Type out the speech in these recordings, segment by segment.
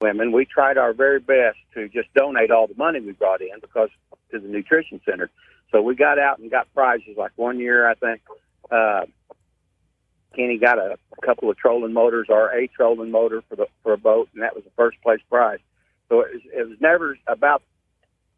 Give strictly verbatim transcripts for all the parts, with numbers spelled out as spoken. women, we tried our very best to just donate all the money we brought in because to the nutrition center. So we got out and got prizes. Like one year, I think, uh, Kenny got a, a couple of trolling motors or a trolling motor for the for a boat, and that was the first place prize. So it was, it was never about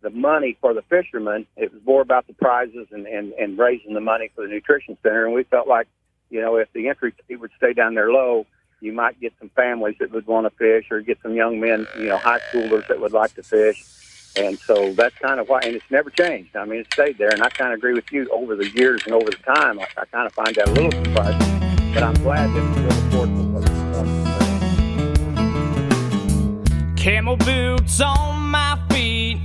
the money for the fishermen. It was more about the prizes and, and, and raising the money for the nutrition center. And we felt like, you know, if the entry fee would stay down there low, you might get some families that would want to fish or get some young men, you know, high schoolers that would like to fish. And so that's kind of why, and it's never changed. I mean, it stayed there, and I kind of agree with you over the years and over the time. I, I kind of find that a little surprising, but I'm glad that we're really fortunate at this point. Camel boots on my feet,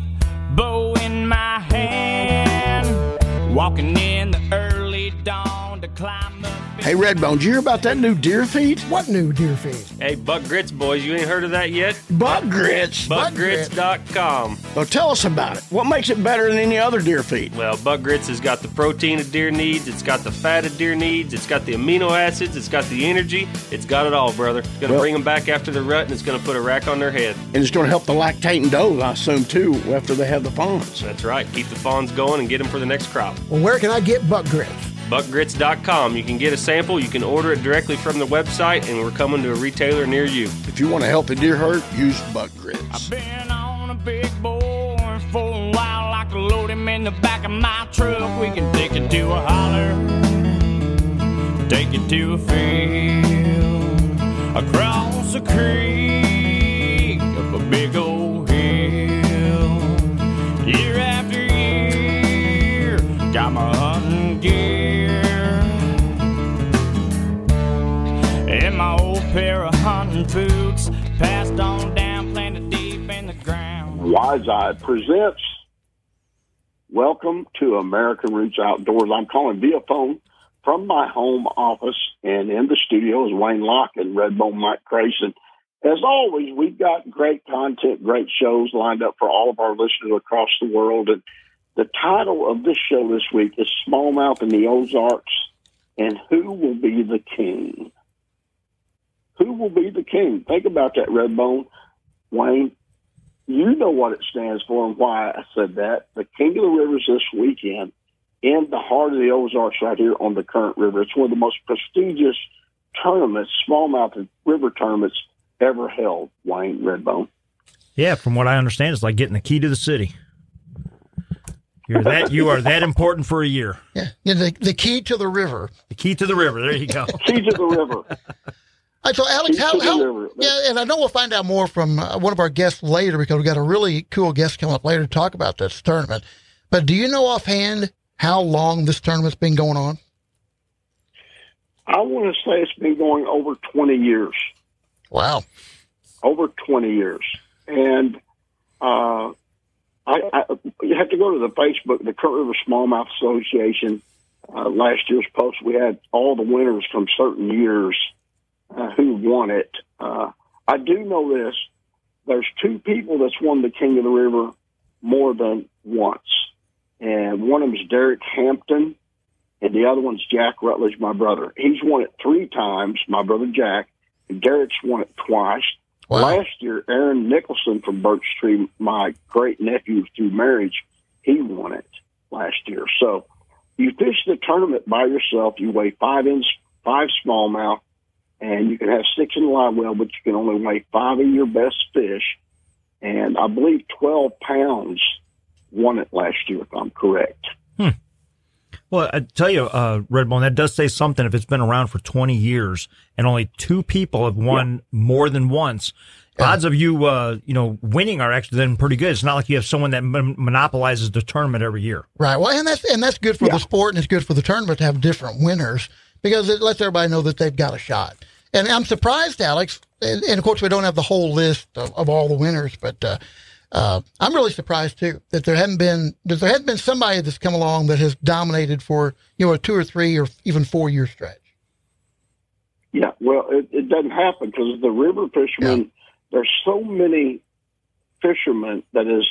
bow in my hand, walking in the early dawn to climb up. Hey, Redbone, did you hear about that new deer feed? What new deer feed? Hey, Buckgrits, boys, you ain't heard of that yet? Buckgrits? Buckgrits dot com. Well, tell us about it. What makes it better than any other deer feed? Well, Buckgrits has got the protein a deer needs, it's got the fat a deer needs, it's got the amino acids, it's got the energy, it's got it all, brother. It's going to well, bring them back after the rut, and it's going to put a rack on their head. And it's going to help the lactating does, I assume, too, after they have the fawns. That's right. Keep the fawns going and get them for the next crop. Well, where can I get Buckgrits? Buckgrits dot com. You can get a sample, you can order it directly from the website, and we're coming to a retailer near you. If you want to help a deer herd, use Buckgrits. I've been on a big board for a while. I can load him in the back of my truck. We can take it to a holler, take it to a field, across a creek, up a big old hill. Year after year, got my hunting gear and my old pair of hunting boots, passed on down, planted deep in the ground. Wise Eye presents Welcome to American Roots Outdoors. I'm calling via phone from my home office, and in the studio is Wayne Locke and Redbone Mike Grayson. As always, we've got great content, great shows lined up for all of our listeners across the world. And the title of this show this week is Smallmouth in the Ozarks and Who Will Be the King? Who will be the king? Think about that, Redbone. Wayne, you know what it stands for and why I said that. The King of the Rivers this weekend in the heart of the Ozarks right here on the Current River. It's one of the most prestigious tournaments, smallmouth river tournaments ever held, Wayne, Redbone. Yeah, from what I understand, it's like getting the key to the city. You're that, you are that important for a year. Yeah, yeah the, the key to the river. The key to the river. There you go. Key to the river. All right, so, Alex, how, how, yeah, and I know we'll find out more from uh, one of our guests later because we've got a really cool guest coming up later to talk about this tournament. But do you know offhand how long this tournament's been going on? I want to say it's been going over twenty years. Wow. Over twenty years. And uh, I, I, you have to go to the Facebook, the Current River Smallmouth Association, uh, last year's post. We had all the winners from certain years. Uh, who won it. Uh, I do know this. There's two people that's won the King of the River more than once. And one of them is Derek Hampton, and the other one's Jack Rutledge, my brother. He's won it three times, my brother Jack, and Derek's won it twice. Wow. Last year, Aaron Nicholson from Birch Tree, my great-nephew through marriage, he won it last year. So you fish the tournament by yourself. You weigh five, in, five smallmouth, and you can have six in the live well, but you can only weigh five of your best fish. And I believe twelve pounds won it last year, if I'm correct. Hmm. Well, I tell you, uh, Redbone, that does say something if it's been around for twenty years and only two people have won yeah. more than once. Yeah. Odds of you uh, you know, winning are actually then pretty good. It's not like you have someone that mon- monopolizes the tournament every year. Right. Well, and that's, and that's good for yeah. the sport, and it's good for the tournament to have different winners, because it lets everybody know that they've got a shot. And I'm surprised, Alex, and, and of course we don't have the whole list of, of all the winners, but uh, uh, I'm really surprised, too, that there hadn't been that there hadn't been somebody that's come along that has dominated for, you know, a two or three or even four-year stretch. Yeah, well, it, it doesn't happen because the river fishermen, yeah. there's so many fishermen that is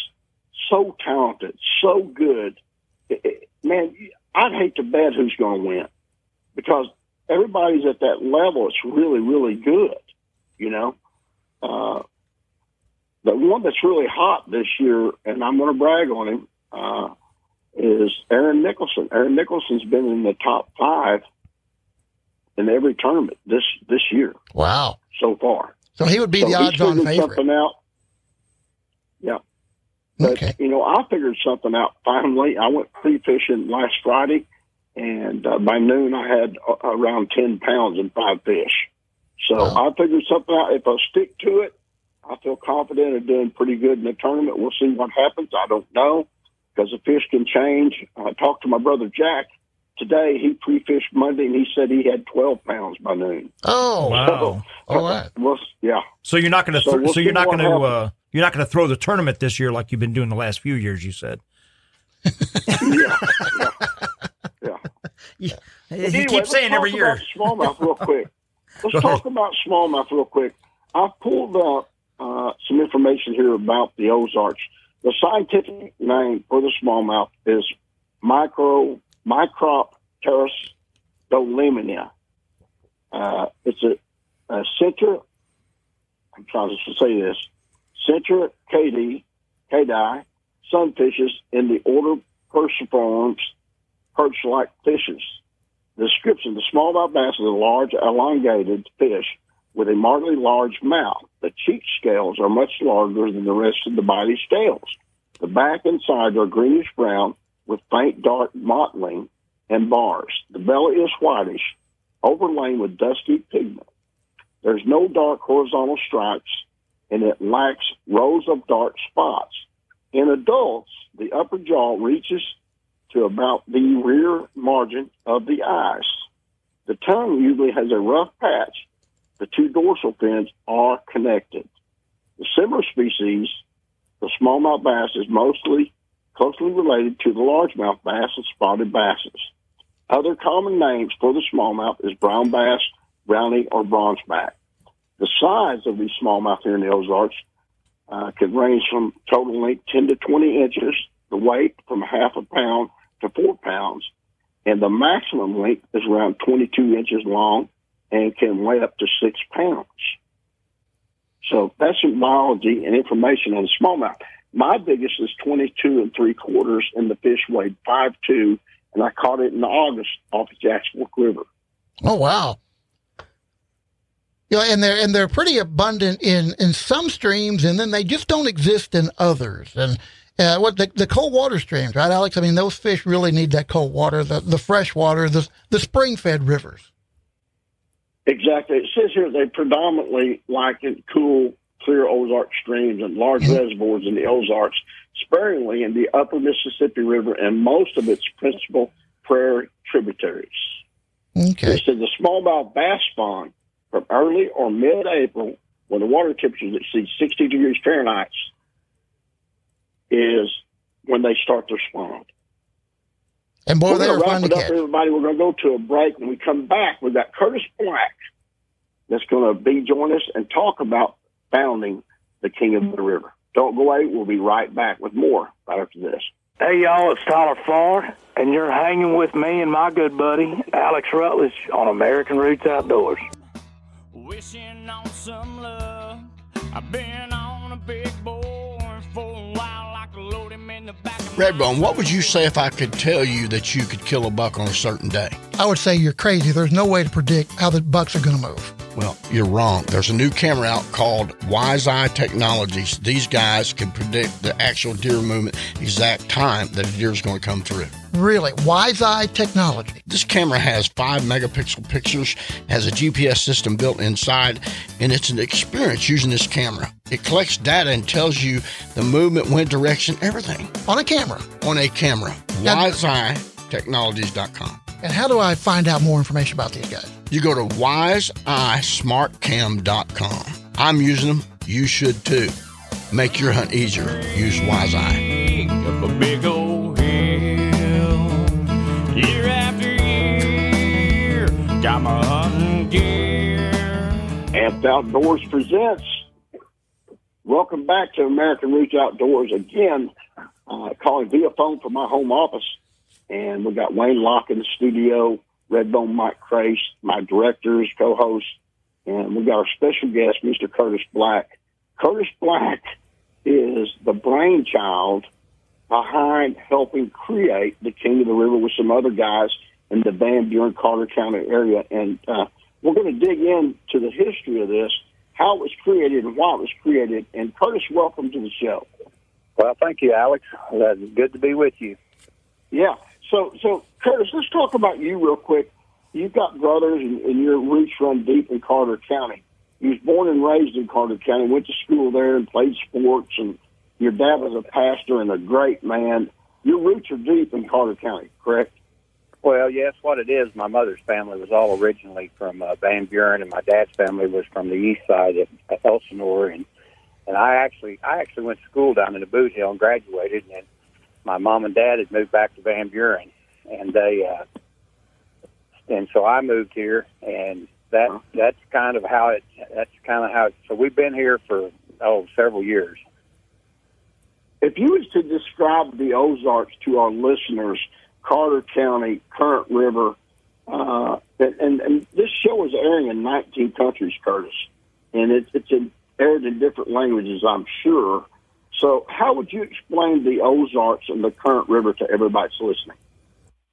so talented, so good. It, it, man, I'd hate to bet who's going to win, because everybody's at that level. It's really, really good, you know. Uh, The one that's really hot this year, and I'm going to brag on him, uh, is Aaron Nicholson. Aaron Nicholson's been in the top five in every tournament this this year. Wow. So far. So he would be so the odds-on favorite. Something out. Yeah. But, okay. You know, I figured something out finally. I went pre-fishing last Friday, and uh, by noon I had uh, around ten pounds and five fish. So wow. I figured something out. If I stick to it, I feel confident of doing pretty good in the tournament. We'll see what happens. I don't know, because the fish can change. I talked to my brother Jack today. He pre-fished Monday, and he said he had twelve pounds by noon. Oh, wow! So, all right. We'll, yeah. So you're not going to. Th- so, we'll so you're not going to. Uh, you're not going to throw the tournament this year like you've been doing the last few years. You said. yeah. Yeah. yeah. yeah. Anyway, he keeps saying every year. Smallmouth, real quick. Let's Go talk ahead. about smallmouth real quick. I pulled up uh, some information here about the Ozarks. The scientific name for the smallmouth is micro Micropterus dolomieu. Uh, it's a, a center. I'm trying to say this. Centrarchidae sunfishes in the order Perciformes, perch-like fishes. Description: the smallmouth bass is a large, elongated fish with a markedly large mouth. The cheek scales are much larger than the rest of the body scales. The back and sides are greenish brown with faint dark mottling and bars. The belly is whitish, overlain with dusky pigment. There's no dark horizontal stripes, and it lacks rows of dark spots. In adults, the upper jaw reaches to about the rear margin of the eyes. The tongue usually has a rough patch. The two dorsal fins are connected. The similar species, the smallmouth bass, is mostly closely related to the largemouth bass and spotted basses. Other common names for the smallmouth is brown bass, brownie, or bronzeback. The size of these smallmouth here in the Ozarks uh, can range from total length ten to twenty inches, the weight from half a pound to four pounds, and the maximum length is around twenty-two inches long and can weigh up to six pounds. So that's some biology and information on smallmouth. My biggest is twenty-two and three quarters, and the fish weighed five two, and I caught it in August off the Jacks Fork River. Oh, wow. You know, and they're and they're pretty abundant in, in some streams, and then they just don't exist in others. And uh, what the, the cold water streams, right, Alex? I mean, those fish really need that cold water, the, the fresh water, the, the spring-fed rivers. Exactly. It says here they predominantly like in cool, clear Ozark streams and large mm-hmm. reservoirs in the Ozarks, sparingly in the upper Mississippi River and most of its principal prairie tributaries. Okay. It said the smallmouth bass spawn from early or mid-April, when the water temperatures exceed sixty degrees Fahrenheit, is when they start their spawn. And boy, they're fun to catch. We're going to wrap it up, everybody. We're going to go to a break. When we come back, we've got Curtis Black that's going to be joining us and talk about founding the King of the River. Don't go away. We'll be right back with more right after this. Hey, y'all, it's Tyler Farr, and you're hanging with me and my good buddy, Alex Rutledge, on American Roots Outdoors. Wishing on some love. I've been on a big board for a while. I could load him in the back. Redbone, what would you say if I could tell you that you could kill a buck on a certain day? I would say you're crazy. There's no way to predict how the bucks are going to move. Well, you're wrong. There's a new camera out called Wise Eye Technologies. These guys can predict the actual deer movement, exact time that a deer's going to come through. Really? Wise Eye Technology. This camera has five megapixel pictures, has a G P S system built inside, and it's an experience using this camera. It collects data and tells you the movement, wind direction, everything. On a camera. On a camera. wise eye technologies dot com. And how do I find out more information about these guys? You go to wise eye smart cam dot com. I'm using them. You should too. Make your hunt easier. Use Wise Eye. Up a big old hill, year after year, got my hunting gear. Amped Outdoors presents. Welcome back to American Roots Outdoors again. Uh, calling via phone from my home office. And we got Wayne Locke in the studio, Redbone Mike Grayson, my directors, co-hosts, and we got our special guest, Mister Curtis Black. Curtis Black is the brainchild behind helping create the King of the River with some other guys in the Van Buren, Carter County area. And uh, we're going to dig into the history of this, how it was created and why it was created. And Curtis, welcome to the show. Well, thank you, Alex. That's good to be with you. Yeah. So, so Curtis, let's talk about you real quick. You've got brothers, and, and your roots run deep in Carter County. You was born and raised in Carter County, went to school there and played sports, and your dad was a pastor and a great man. Your roots are deep in Carter County, correct? Well, yes, what it is, my mother's family was all originally from uh, Van Buren, and my dad's family was from the east side of Elsinore, and and I actually I actually went to school down in the Boot Hill and graduated, and then my mom and dad had moved back to Van Buren, and they uh, and so I moved here, and that that's kind of how it that's kind of how it, so we've been here for oh several years. If you was to describe the Ozarks to our listeners, Carter County, Current River, uh, and, and, and this show is airing in nineteen countries, Curtis, and it, it's in, aired in different languages, I'm sure. So how would you explain the Ozarks and the Current River to everybody that's listening?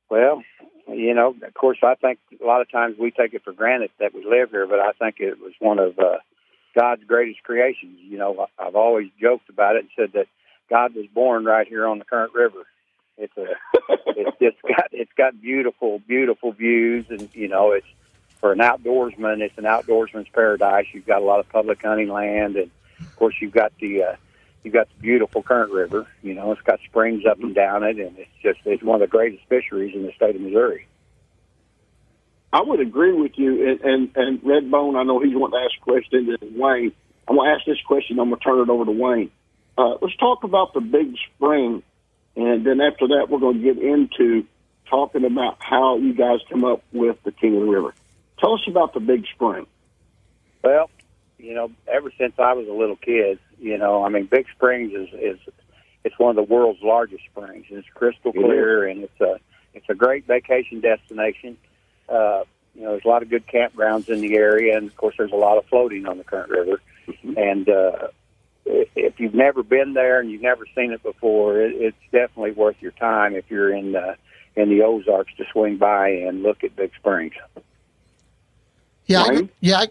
Well, you know, of course, I think a lot of times we take it for granted that we live here, but I think it was one of uh, God's greatest creations. You know, I've always joked about it and said that God was born right here on the Current River. It's a, it's just got, it's got beautiful, beautiful views, and you know, it's for an outdoorsman. It's an outdoorsman's paradise. You've got a lot of public hunting land, and of course, you've got the, uh, you've got the beautiful Current River. You know, it's got springs up and down it, and it's just, it's one of the greatest fisheries in the state of Missouri. I would agree with you, and and, and Redbone. I know he's wanting to ask a question to Wayne. I'm going to ask this question. I'm going to turn it over to Wayne. Uh, let's talk about the Big Spring, and then after that, we're going to get into talking about how you guys come up with the King of the River. Tell us about the Big Spring. Well, you know, ever since I was a little kid, you know, I mean, Big Springs is, is it's one of the world's largest springs. It's crystal clear, and it's a it's a great vacation destination. Uh, you know, there's a lot of good campgrounds in the area, and of course, there's a lot of floating on the Current River, and uh, if you've never been there and you've never seen it before, it, it's definitely worth your time if you're in the, in the Ozarks to swing by and look at Big Springs. Yeah, I, yeah. I,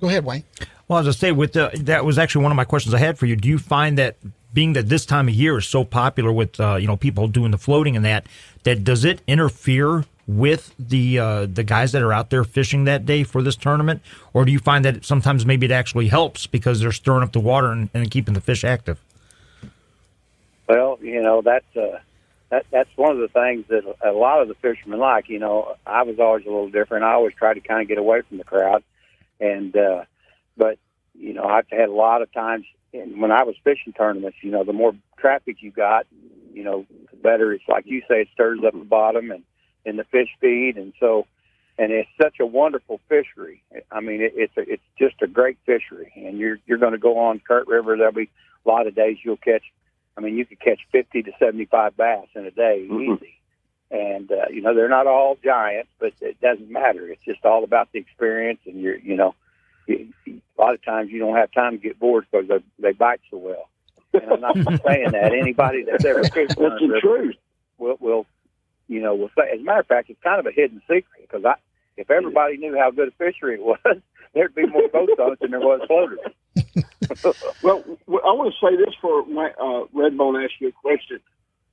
go ahead, Wayne. Well, as I say, with the, that was actually one of my questions I had for you. Do you find that, being that this time of year is so popular with uh, you know, people doing the floating and that, that does it interfere with the uh, the guys that are out there fishing that day for this tournament, or do you find that sometimes maybe it actually helps because they're stirring up the water and, and keeping the fish active? Well, you know, that's uh, that that's one of the things that a lot of the fishermen like. You know, I was always a little different. I always tried to kind of get away from the crowd, and uh, but you know, I've had a lot of times in, when I was fishing tournaments. You know, the more traffic you got, you know, the better. It's like you say, it stirs up the bottom and in the fish feed, and so, and it's such a wonderful fishery. I mean, it, it's a, it's just a great fishery, and you're you're going to go on Current River. There'll be a lot of days you'll catch. I mean, you could catch fifty to seventy-five bass in a day, mm-hmm. easy. And uh, you know, they're not all giants, but it doesn't matter. It's just all about the experience, and you're you know, you, a lot of times you don't have time to get bored because they they bite so well. And I'm not saying that anybody that's ever fished that's the truth. Will will. You know, we'll say, as a matter of fact, it's kind of a hidden secret because I, if everybody knew how good a fishery it was, there'd be more boats on it than there was floaters. Well, I want to say this for my uh, Redbone asked you a question.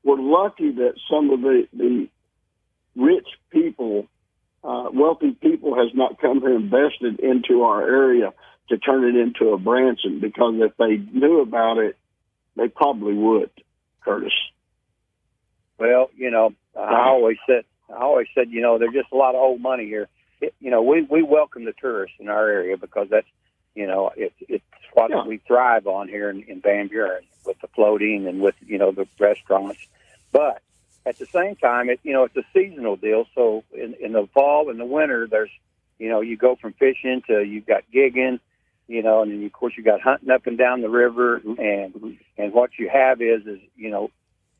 We're lucky that some of the, the rich people, uh, wealthy people, has not come here invested into our area to turn it into a Branson, because if they knew about it, they probably would, Curtis. Well, you know, I always said, I always said, you know, there's just a lot of old money here. It, you know, we, we welcome the tourists in our area because that's, you know, it, it's what yeah. we thrive on here in, in Van Buren with the floating and with, you know, the restaurants. But at the same time, it, you know, it's a seasonal deal. So in, in the fall and the winter, there's, you know, you go from fishing to you've got gigging, you know, and then of course you got hunting up and down the river. And, mm-hmm. and what you have is, is, you know,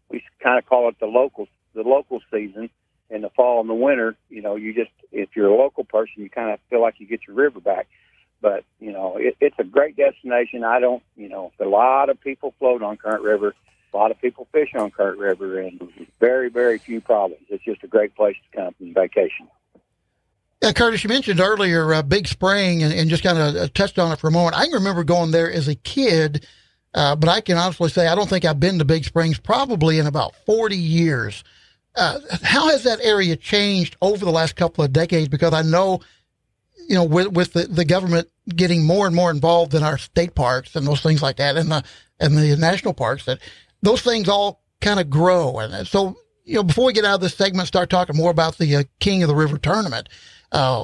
we kind of call it the local the local season in the fall and the winter. You know, you just, if you're a local person, you kind of feel like you get your river back. But, you know, it, it's a great destination. I don't, you know, a lot of people float on Current River. A lot of people fish on Current River, and very, very few problems. It's just a great place to come and vacation. Yeah, Curtis, you mentioned earlier uh, Big Spring and, and just kind of uh, touched on it for a moment. I can remember going there as a kid, uh, but I can honestly say I don't think I've been to Big Springs probably in about forty years. Uh, how has that area changed over the last couple of decades? Because I know, you know, with, with the, the government getting more and more involved in our state parks and those things like that, and the, and the national parks, that those things all kind of grow. And so, you know, before we get out of this segment, start talking more about the uh, King of the River tournament. Uh,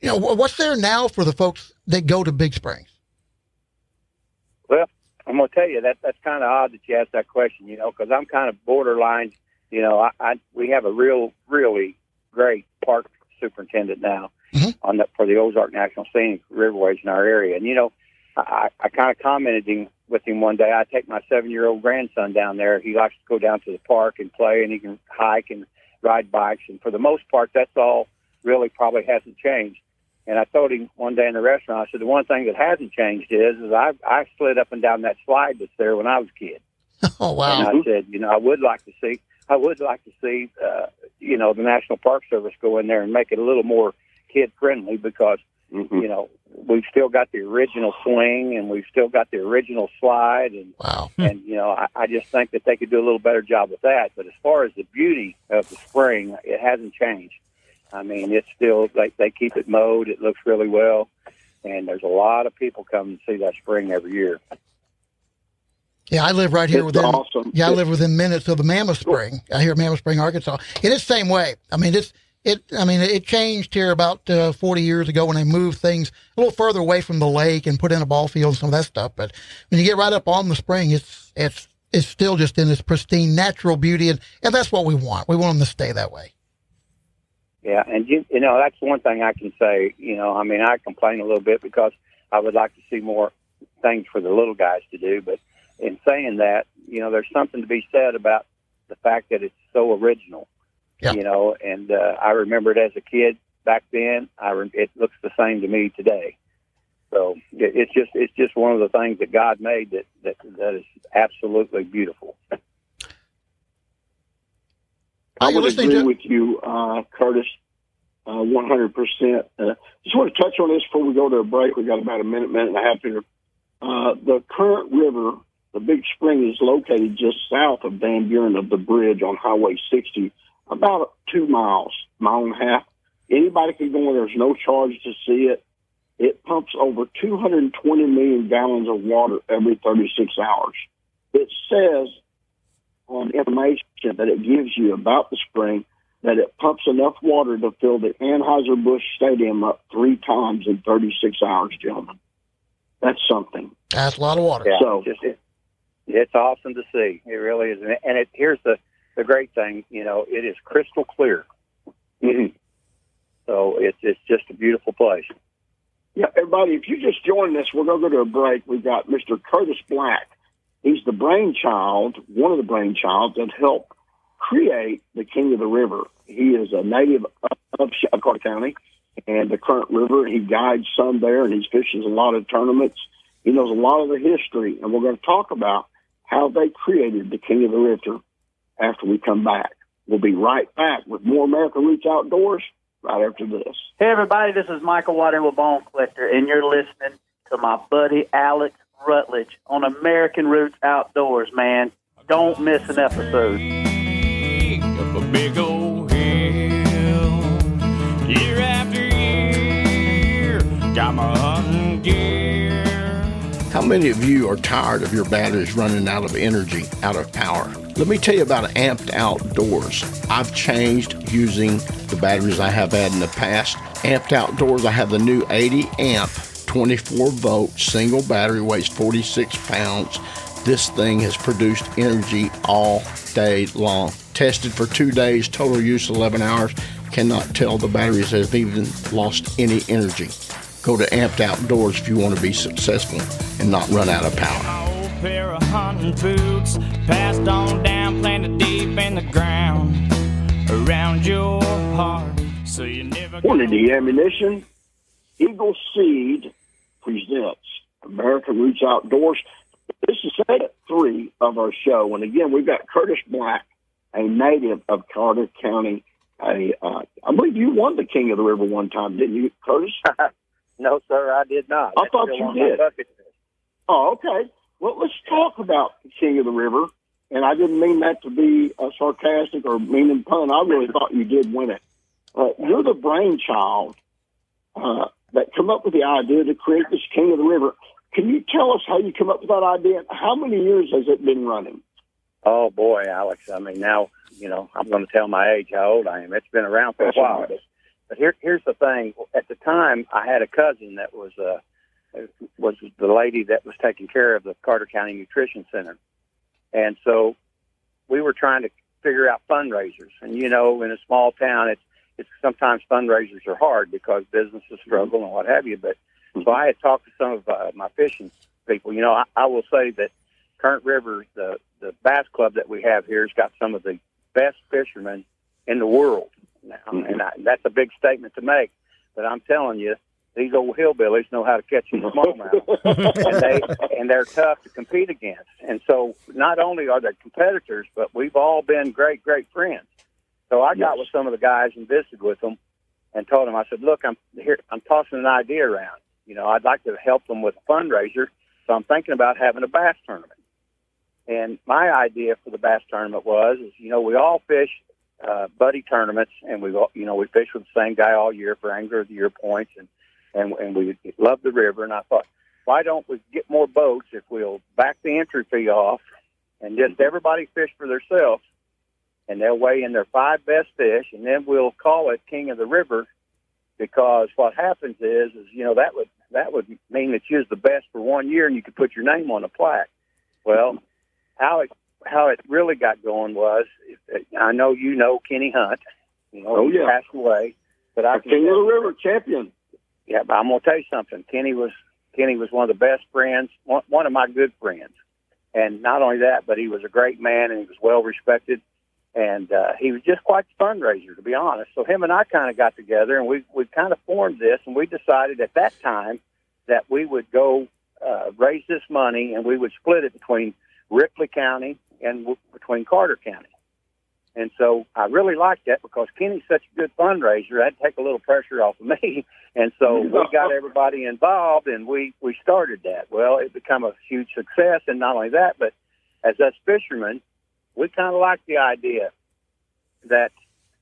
you know, what's there now for the folks that go to Big Springs? Well, I'm going to tell you that that's kind of odd that you asked that question, you know, because I'm kind of borderline. You know, I, I we have a real, really great park superintendent now mm-hmm. on the, for the Ozark National Scenic Riverways in our area. And, you know, I, I kind of commented him, with him one day. I take my seven-year-old grandson down there. He likes to go down to the park and play, and he can hike and ride bikes. And for the most part, that's all really probably hasn't changed. And I told him one day in the restaurant, I said, the one thing that hasn't changed is, is I, I slid up and down that slide that's there when I was a kid. Oh, wow. And I said, you know, I would like to see, I would like to see, uh, you know, the National Park Service go in there and make it a little more kid-friendly because, mm-hmm. you know, we've still got the original swing and we've still got the original slide. And, wow. and you know, I, I just think that they could do a little better job with that. But as far as the beauty of the spring, it hasn't changed. I mean, it's still, like they keep it mowed. It looks really well. And there's a lot of people come and see that spring every year. Yeah, I live right here. It's within, awesome. Yeah, I live within minutes of the Mammoth Spring. I hear Mammoth Spring, Arkansas. It is the same way. I mean, it's, It, I mean, it changed here about uh, forty years ago when they moved things a little further away from the lake and put in a ball field and some of that stuff. But when you get right up on the spring, it's it's it's still just in its pristine natural beauty, and, and that's what we want. We want them to stay that way. Yeah, and you, you know, that's one thing I can say. You know, I mean, I complain a little bit because I would like to see more things for the little guys to do. But in saying that, you know, there's something to be said about the fact that it's so original. Yeah. You know, and uh, I remember it as a kid back then. I re- it looks the same to me today. So it, it's just it's just one of the things that God made that, that that is absolutely beautiful. I would agree to- with you, uh, Curtis, uh, one hundred percent. Uh, just want to touch on this before we go to a break. We got about a minute, minute and a half here. Uh, the Current River, the Big Spring, is located just south of Van Buren of the bridge on Highway sixty. About two miles, mile and a half. Anybody can go in. There's no charge to see it. It pumps over two hundred twenty million gallons of water every thirty-six hours. It says on information that it gives you about the spring that it pumps enough water to fill the Anheuser-Busch Stadium up three times in thirty-six hours, gentlemen. That's something. That's a lot of water. Yeah, so just, it, it's awesome to see. It really is. And it here's the The great thing, you know, it is crystal clear. Mm-hmm. So it's it's just a beautiful place. Yeah, everybody, if you just joined us, we're going to go to a break. We've got Mister Curtis Black. He's the brainchild, one of the brainchild that helped create the King of the River. He is a native of Carter County and the Current River. He guides some there, and he fishes a lot of tournaments. He knows a lot of the history, and we're going to talk about how they created the King of the River after we come back. We'll be right back with more American Roots Outdoors right after this. Hey, everybody, this is Michael Waterhill, Bone Collector, and you're listening to my buddy Alex Rutledge on American Roots Outdoors, man. Don't miss an episode. Up a big old hill, year after year, got my hunting gear. How many of you are tired of your batteries running out of energy, out of power? Let me tell you about Amped Outdoors. I've changed using the batteries I have had in the past. Amped Outdoors, I have the new eighty amp, twenty-four volt single battery, weighs forty-six pounds. This thing has produced energy all day long. Tested for two days, total use eleven hours. Cannot tell the batteries have even lost any energy. Go to Amped Outdoors if you want to be successful and not run out of power. Pair of hunting boots passed on down, planted deep in the ground around your heart, so you never wanted the ammunition. Eagle Seed presents America Roots Outdoors. This is segment three of our show, and again, we've got Curtis Black, a native of Carter County. A, uh, I believe you won the King of the River one time, didn't you, Curtis? No, sir, I did not. I That's thought you did. Oh, okay. Well, let's talk about the King of the River, and I didn't mean that to be uh, sarcastic or mean in pun. I really thought you did win it. Uh, you're the brainchild uh, that come up with the idea to create this King of the River. Can you tell us how you come up with that idea? How many years has it been running? Oh, boy, Alex. I mean, now, you know, I'm going to tell my age, how old I am. It's been around for a while. But, but here, here's the thing. At the time, I had a cousin that was uh, was the lady that was taking care of the Carter County Nutrition Center. And so we were trying to figure out fundraisers. And, you know, in a small town, it's, it's sometimes fundraisers are hard because businesses struggle and what have you. But so I had talked to some of uh, my fishing people. You know, I, I will say that Current River, the, the bass club that we have here, has got some of the best fishermen in the world now. And I, that's a big statement to make. But I'm telling you, these old hillbillies know how to catch them smallmouth. and, they, and they're tough to compete against. And so not only are they competitors, but we've all been great, great friends. So I got yes. with some of the guys and visited with them and told them, I said, look, I'm here, I'm tossing an idea around. You know, I'd like to help them with a fundraiser, so I'm thinking about having a bass tournament. And my idea for the bass tournament was, is, you know, we all fish uh, buddy tournaments, and we, you know, we fish with the same guy all year for Angler of the Year points, and, and, and we love the river. And I thought, why don't we get more boats if we'll back the entry fee off and just everybody fish for themselves, and they'll weigh in their five best fish, and then we'll call it King of the River. Because what happens is, is you know, that would that would mean that you was the best for one year and you could put your name on a plaque. Well, how it how it really got going was, I know you know Kenny Hunt, you know, oh, he yeah. passed away, but I King of the River champion. Yeah, but I'm gonna tell you something. Kenny was Kenny was one of the best friends, one, one of my good friends, and not only that, but he was a great man and he was well respected. And uh, he was just quite the fundraiser, to be honest. So him and I kind of got together, and we we kind of formed this, and we decided at that time that we would go uh, raise this money, and we would split it between Ripley County and w- between Carter County. And so I really liked that because Kenny's such a good fundraiser, that'd take a little pressure off of me. And so we got everybody involved, and we, we started that. Well, it became a huge success, and not only that, but as us fishermen, we kind of like the idea that,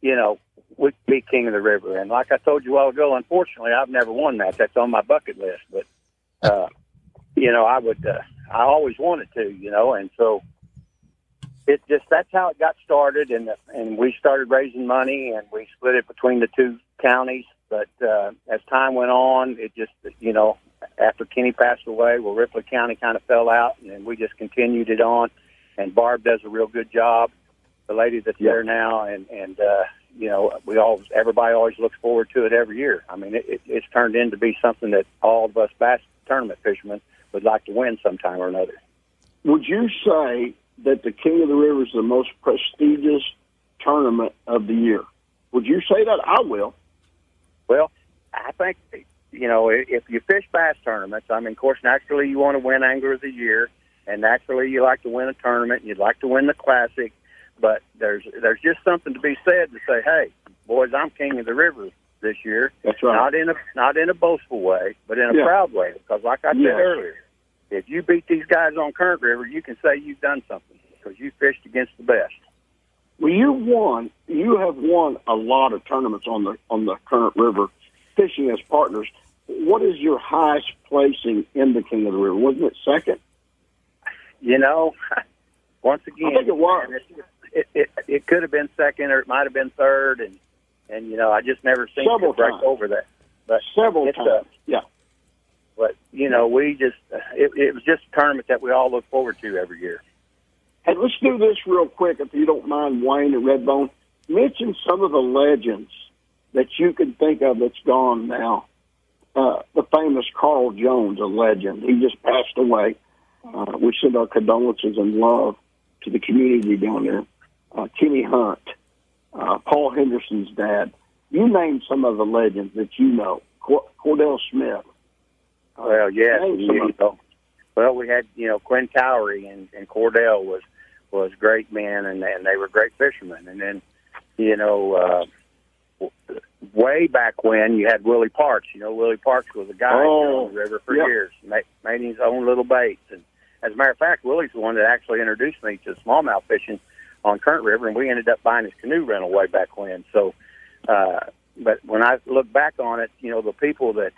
you know, we'd be King of the River. And like I told you a while ago, unfortunately, I've never won that. That's on my bucket list. But, uh, you know, I would, uh, I always wanted to, you know. And so it just, that's how it got started. And, and we started raising money and we split it between the two counties. But uh, as time went on, it just, you know, after Kenny passed away, well, Ripley County kind of fell out and then we just continued it on. And Barb does a real good job, the lady that's yep. there now, and and uh, you know we all everybody always looks forward to it every year. I mean, it, it, it's turned into be something that all of us bass tournament fishermen would like to win sometime or another. Would you say that the King of the River is the most prestigious tournament of the year? Would you say that? I will. Well, I think you know if you fish bass tournaments, I mean, of course, naturally you want to win Angler of the Year. And naturally, you like to win a tournament, and you'd like to win the classic, but there's there's just something to be said to say, hey, boys, I'm King of the River this year. That's right. Not in a not in a boastful way, but in a yeah. proud way, because like I said yeah. earlier, if you beat these guys on Current River, you can say you've done something because you fished against the best. Well, you won. You have won a lot of tournaments on the on the Current River, fishing as partners. What is your highest placing in the King of the River? Wasn't it second? You know, once again, I think it was. It, it, it could have been second, or it might have been third, and and you know, I just never seen it break over that. But several times, a, yeah. But you know, we just it, it was just a tournament that we all look forward to every year. Hey, let's do this real quick, if you don't mind, Wayne at Redbone. Mention some of the legends that you can think of that's gone now. Uh, the famous Carl Jones, a legend. He just passed away. Uh, we send our condolences and love to the community down there. Uh, Kenny Hunt, uh, Paul Henderson's dad. You name some of the legends that you know. Cor- Cordell Smith. Well, yeah. You know, well, we had, you know, Quinn Towery and, and Cordell was, was great men, and, and they were great fishermen. And then, you know, uh, way back when you had Willie Parks. You know, Willie Parks was a guy oh, on the river for yep. years, made, made his own little baits. And as a matter of fact, Willie's the one that actually introduced me to smallmouth fishing on Current River, and we ended up buying his canoe rental way back when. So, uh, but when I look back on it, you know, the people that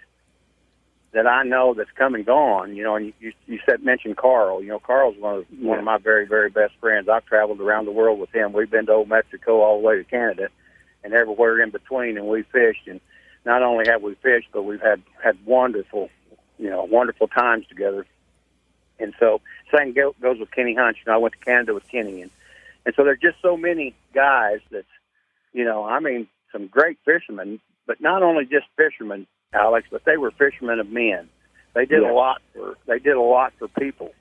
that I know that's come and gone, you know, and you, you said mentioned Carl. You know, Carl's one of one of my very, very best friends. I've traveled around the world with him. We've been to Old Mexico all the way to Canada and everywhere in between, and we fished. And not only have we fished, but we've had, had wonderful, you know, wonderful times together. And so same goes with Kenny Hunt. You know, I went to Canada with Kenny, and, and so there are just so many guys that, you know, I mean, some great fishermen, but not only just fishermen, Alex, but they were fishermen of men. They did yeah. a lot for they did a lot for people,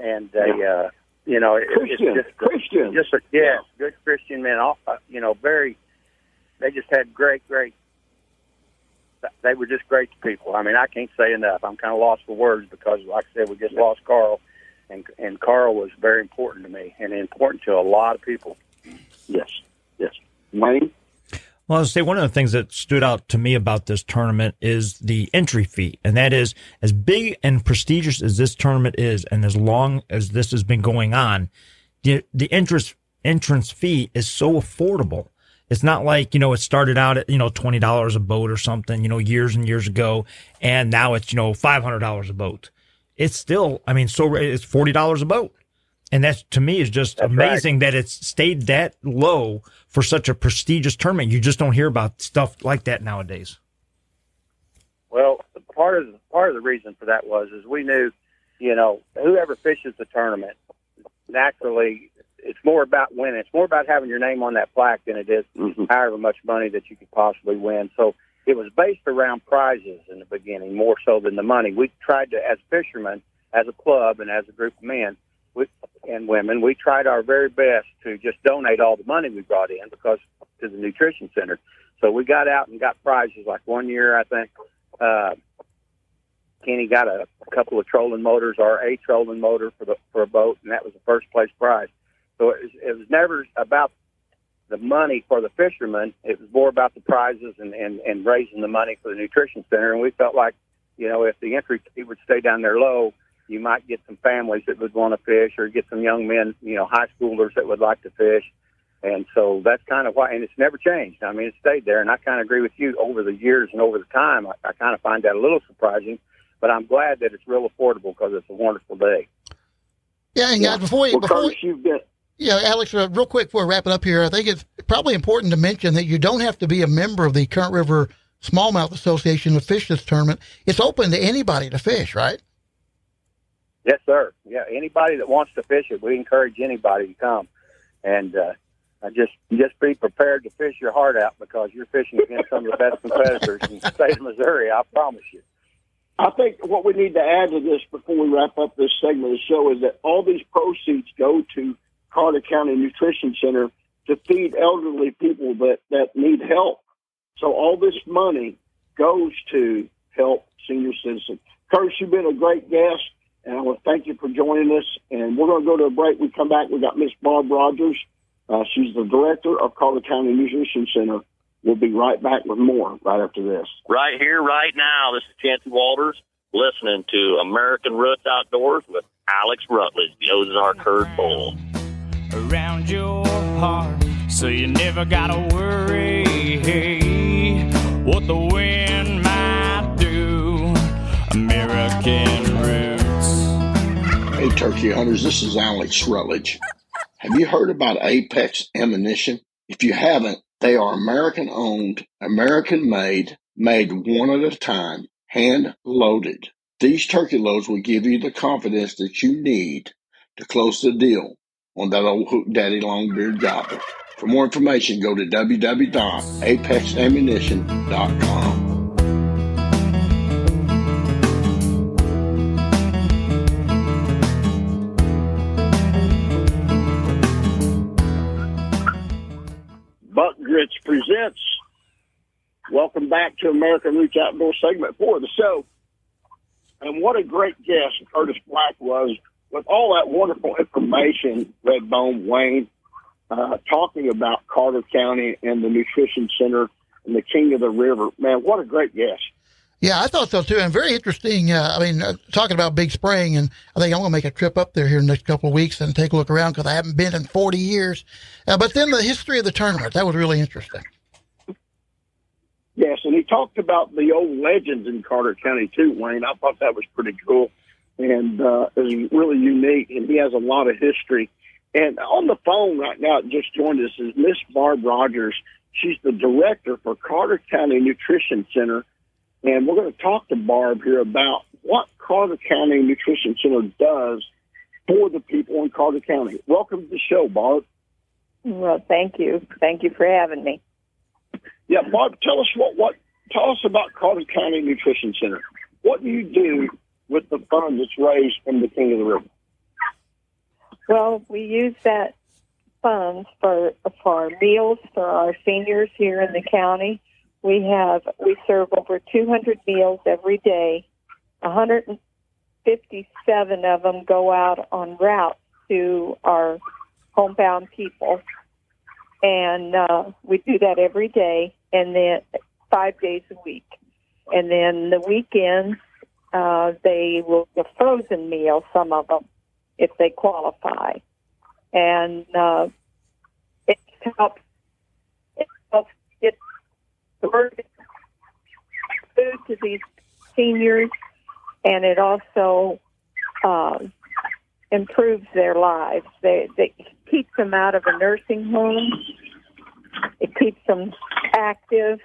and they, yeah. uh, you know, it, Christian, it's just Christian, just a, yeah, yeah, good Christian men. All, you know, very. They just had great, great. They were just great people. I mean, I can't say enough. I'm kind of lost for words because, like I said, we just yeah. lost Carl, and and Carl was very important to me and important to a lot of people. Yes, yes, Wayne. Well, I'll say one of the things that stood out to me about this tournament is the entry fee, and that is, as big and prestigious as this tournament is, and as long as this has been going on, the the entrance entrance fee is so affordable. It's not like, you know, it started out at, you know, twenty dollars a boat or something, you know, years and years ago, and now it's, you know, five hundred dollars a boat. It's still, I mean, so it's forty dollars a boat. And that, to me, is just That's amazing right. that it's stayed that low for such a prestigious tournament. You just don't hear about stuff like that nowadays. Well, part of the, part of the reason for that was is we knew, you know, whoever fishes the tournament, naturally, it's more about winning. It's more about having your name on that plaque than it is mm-hmm. however much money that you could possibly win. So it was based around prizes in the beginning, more so than the money. We tried to, as fishermen, as a club, and as a group of men, we, and women, we tried our very best to just donate all the money we brought in because to the nutrition center. So we got out and got prizes. Like one year, I think uh, Kenny got a, a couple of trolling motors or a trolling motor for the for a boat, and that was the first place prize. So it was, it was never about the money for the fishermen. It was more about the prizes and, and, and raising the money for the nutrition center. And we felt like, you know, if the entry fee would stay down there low, you might get some families that would want to fish or get some young men, you know, high schoolers that would like to fish. And so that's kind of why, and it's never changed. I mean, it stayed there, and I kind of agree with you over the years and over the time. I, I kind of find that a little surprising, but I'm glad that it's real affordable because it's a wonderful day. Yeah, and guys, before you, before you get, yeah, Alex, uh, real quick, before we wrap it up here, I think it's probably important to mention that you don't have to be a member of the Current River Smallmouth Association to fish this tournament. It's open to anybody to fish, right? Yes, sir. Yeah, anybody that wants to fish it, we encourage anybody to come. And uh, just just be prepared to fish your heart out because you're fishing against some of the best competitors in the state of Missouri, I promise you. I think what we need to add to this before we wrap up this segment of the show is that all these proceeds go to Carter County Nutrition Center to feed elderly people that, that need help. So all this money goes to help senior citizens. Curtis, you've been a great guest. And I want to thank you for joining us. And we're going to go to a break. We come back. We got Miss Barb Rogers. Uh, she's the director of Carter County Nutrition Center. We'll be right back with more right after this. Right here, right now, this is Chancey Walters listening to American Roots Outdoors with Alex Rutledge, the Ozark Herd Bull. Around your heart, so you never got to worry what the wind might do. American Hey, turkey hunters, this is Alex Rutledge. Have you heard about Apex Ammunition? If you haven't, they are American-owned, American-made, made one at a time, hand-loaded. These turkey loads will give you the confidence that you need to close the deal on that old Hook Daddy Longbeard gobbler. For more information, go to w w w dot apex ammunition dot com. Buckgrits presents. Welcome back to American Roots Outdoor segment four of the show. And what a great guest Curtis Black was with all that wonderful information, Redbone, Wayne, uh, talking about Carter County and the Nutrition Center and the King of the River. Man, what a great guest. Yeah, I thought so, too, and very interesting. Uh, I mean, uh, talking about Big Spring, and I think I'm going to make a trip up there here in the next couple of weeks and take a look around because I haven't been in forty years. Uh, but then the history of the tournament, that was really interesting. Yes, and he talked about the old legends in Carter County, too, Wayne. I thought that was pretty cool, and uh, it was really unique, and he has a lot of history. And on the phone right now, just joined us, is Miss Barb Rogers. She's the director for Carter County Nutrition Center. And we're going to talk to Barb here about what Carter County Nutrition Center does for the people in Carter County. Welcome to the show, Barb. Well, thank you. Thank you for having me. Yeah, Barb, tell us what, what tell us about Carter County Nutrition Center. What do you do with the fund that's raised from the King of the River? Well, we use that funds for for meals for our seniors here in the county. We have we serve over two hundred meals every day. one hundred fifty-seven of them go out on routes to our homebound people, and uh, we do that every day, and then five days a week. And then the weekends, uh, they will get a frozen meal. Some of them, if they qualify, and uh, it helps. It helps get food to these seniors, and it also uh, improves their lives. They, they keeps them out of a nursing home. It keeps them active,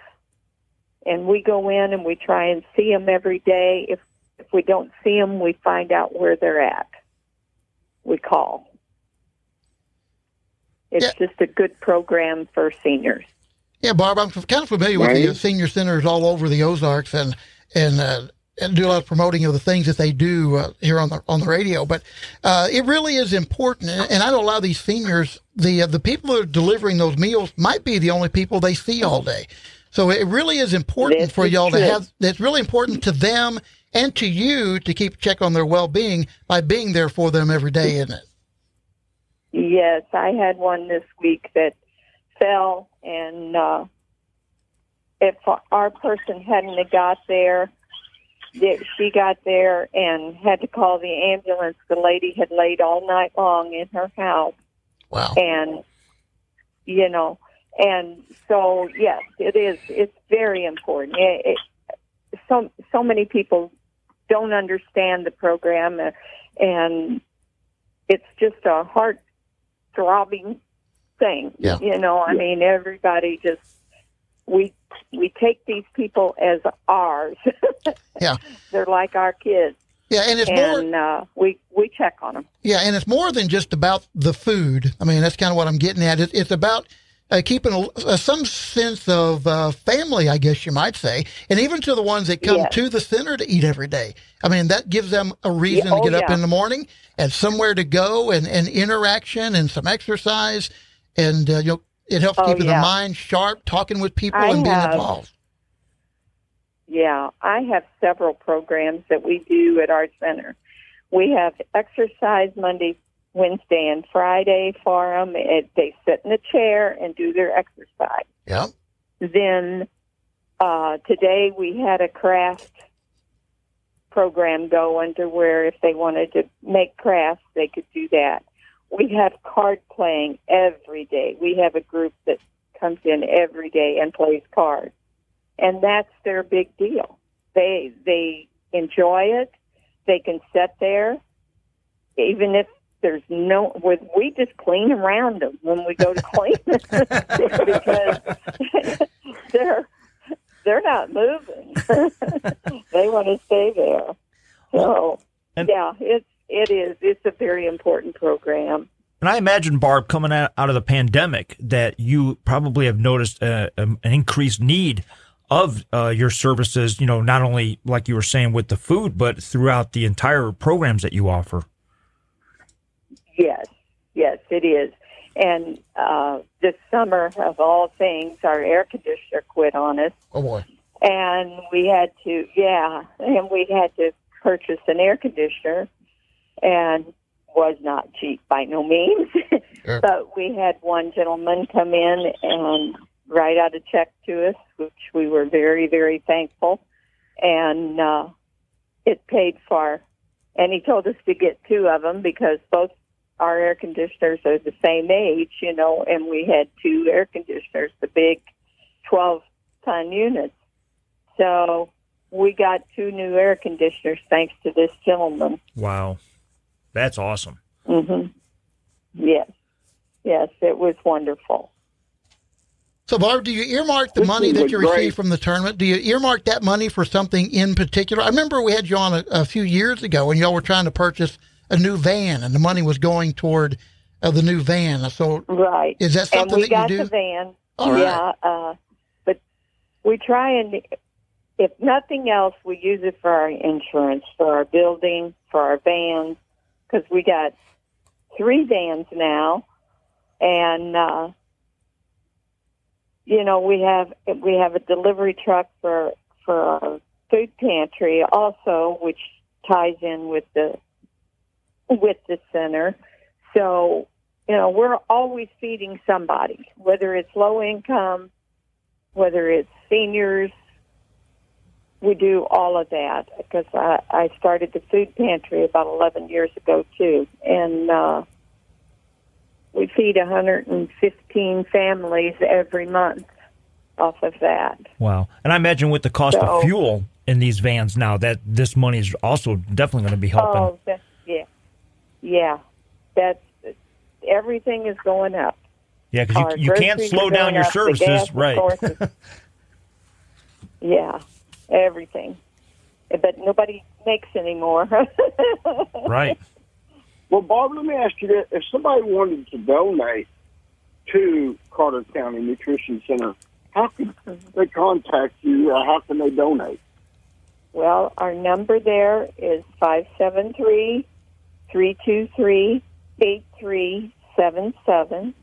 and we go in and we try and see them every day. If if we don't see them, we find out where they're at. We call. It's yeah. just a good program for seniors. Yeah, Barb, I'm kind of familiar right. with the senior centers all over the Ozarks, and and uh, and do a lot of promoting of the things that they do uh, here on the on the radio. But uh, it really is important, and I know a lot of these seniors, the uh, the people that are delivering those meals might be the only people they see all day. So it really is important this for is y'all true. to have. It's really important to them and to you to keep check on their well-being by being there for them every day, isn't it? Yes, I had one this week that fell, and uh, if our person hadn't have got there, she got there and had to call the ambulance. The lady had laid all night long in her house. Wow. And, you know, and so, yes, it is. It's very important. It, it, so, so many people don't understand the program, and it's just a heart throbbing thing. Yeah. You know, I yeah. mean, everybody just, we we take these people as ours. yeah. They're like our kids. Yeah, and it's and, more... Uh, we, we check on them. Yeah, and it's more than just about the food. I mean, that's kind of what I'm getting at. It, it's about uh, keeping a, uh, some sense of uh, family, I guess you might say, and even to the ones that come yes. to the center to eat every day. I mean, that gives them a reason yeah, to get oh, up yeah. in the morning and somewhere to go and, and interaction and some exercise. And, uh, you know, it helps oh, keep yeah. the mind sharp, talking with people I and being have, involved. Yeah, I have several programs that we do at our center. We have exercise Monday, Wednesday, and Friday for them. It, they sit in a chair and do their exercise. Yeah. Then uh, today we had a craft program going to where if they wanted to make crafts, they could do that. We have card playing every day. We have a group that comes in every day and plays cards. And that's their big deal. They they enjoy it. They can sit there. Even if there's no, we just clean around them when we go to clean. because they're, they're not moving. They want to stay there. So, and- yeah, it's, It is. It's a very important program. And I imagine, Barb, coming out, out of the pandemic, that you probably have noticed uh, an increased need of uh, your services, you know, not only, like you were saying, with the food, but throughout the entire programs that you offer. Yes. Yes, it is. And uh, this summer, of all things, our air conditioner quit on us. Oh, boy. And we had to, yeah, and we had to purchase an air conditioner, and was not cheap by no means. Sure. But we had one gentleman come in and write out a check to us, which we were very, very thankful. And uh, it paid for, and he told us to get two of them because both our air conditioners are the same age, you know, and we had two air conditioners, the big twelve-ton units. So we got two new air conditioners thanks to this gentleman. Wow. That's awesome. Mm-hmm. Yes. Yes, it was wonderful. So, Barb, do you earmark the this money that you great. receive from the tournament? Do you earmark that money for something in particular? I remember we had you on a, a few years ago when y'all were trying to purchase a new van, and the money was going toward uh, the new van. So, right. Is that something and we that got you do? The van. All right. Yeah, uh, but we try and, if nothing else, we use it for our insurance, for our building, for our vans, because we got three vans now, and uh, you know we have we have a delivery truck for for our food pantry also, which ties in with the with the center. So you know we're always feeding somebody, whether it's low income, whether it's seniors. We do all of that because I, I started the food pantry about eleven years ago, too. And uh, we feed one hundred fifteen families every month off of that. Wow. And I imagine with the cost so, of fuel in these vans now, that this money is also definitely going to be helping. Oh, that, yeah. Yeah. That's, everything is going up. Yeah, because you, you can't slow down your up, services. Gas, right. Yeah. Everything. But nobody makes anymore. Right. Well, Bob, let me ask you this. If somebody wanted to donate to Carter County Nutrition Center, how can they contact you or how can they donate? Well, our number there is five seven three, three two three, eight three seven seven.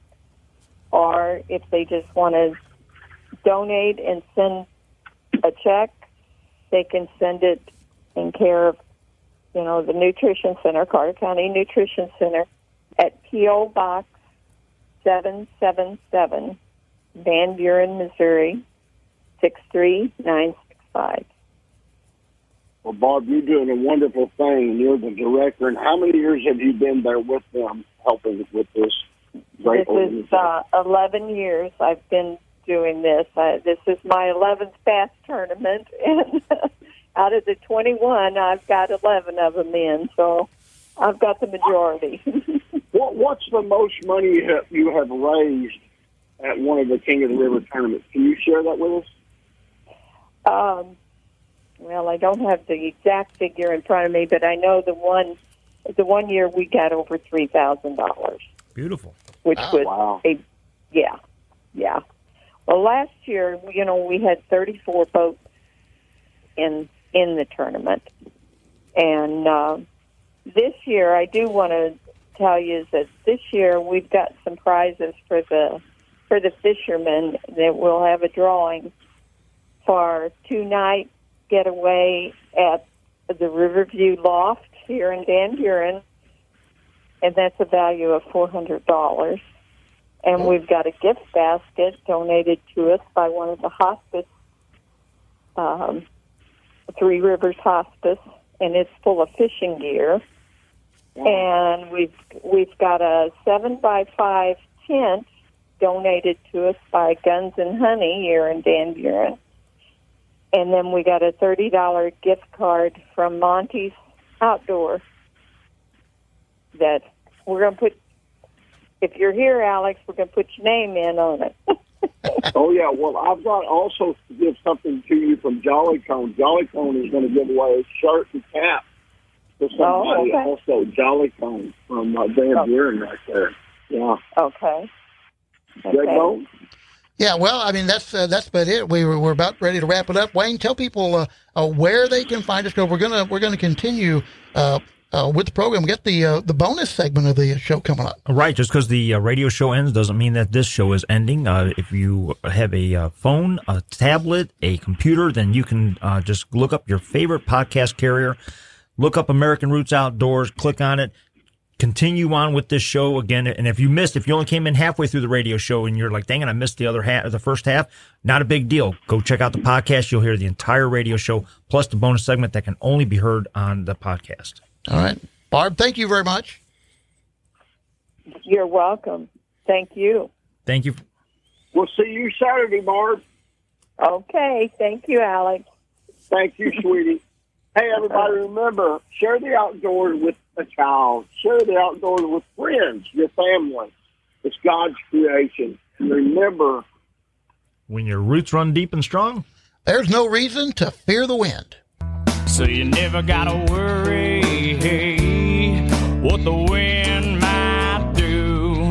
Or if they just want to donate and send a check, they can send it in care of, you know, the Nutrition Center, Carter County Nutrition Center, at P O Box seven seven seven, Van Buren, Missouri, six three nine six five. Well, Bob, you're doing a wonderful thing. You're the director. And how many years have you been there with them helping with this great organization? This is uh, eleven years I've been doing this. I, this is my eleventh bass tournament, and out of the twenty-one, I've got eleven of them in, so I've got the majority. what, what's the most money you have, you have raised at one of the King of the River tournaments? Can you share that with us? Um, well, I don't have the exact figure in front of me, but I know the one the one year we got over three thousand dollars. Beautiful. Which oh, was wow. a, yeah, yeah. Well, last year, you know, we had thirty-four boats in in the tournament. And uh, this year, I do want to tell you that this year we've got some prizes for the for the fishermen that we'll have a drawing for two-night getaway at the Riverview Loft here in Van Buren, and that's a value of four hundred dollars. And we've got a gift basket donated to us by one of the hospice, um, Three Rivers Hospice, and it's full of fishing gear. Wow. And we've we've got a seven by five tent donated to us by Guns and Honey here in Van Buren. And then we got a thirty dollar gift card from Monty's Outdoor that we're gonna put. If you're here, Alex, we're going to put your name in on it. Oh, yeah. Well, I've got also to give something to you from Jolly Cone. Jolly Cone is going to give away a shirt and cap to somebody. Oh, okay. Also, Jolly Cone from uh, Van Buren right there. Yeah. Okay. Okay. Yeah, well, I mean, that's uh, that's about it. We were, we're about ready to wrap it up. Wayne, tell people uh, uh, where they can find us, because we're going we're gonna continue uh Uh, with the program. Get the uh, the bonus segment of the show coming up. Right, just because the uh, radio show ends doesn't mean that this show is ending. Uh, if you have a uh, phone, a tablet, a computer, then you can uh, just look up your favorite podcast carrier, Look up American Roots Outdoors. Click on it. Continue on with this show again. And if you missed, if you only came in halfway through the radio show and you're like, dang it, I missed the other half, the first half, not a big deal. Go check out the podcast. You'll hear the entire radio show plus the bonus segment that can only be heard on the podcast. All right. Barb, thank you very much. You're welcome. Thank you. Thank you. We'll see you Saturday, Barb. Okay. Thank you, Alex. Thank you, sweetie. Hey, everybody, remember, share the outdoors with a child. Share the outdoors with friends, your family. It's God's creation. And remember, when your roots run deep and strong, there's no reason to fear the wind. So you never gotta worry what the wind might do.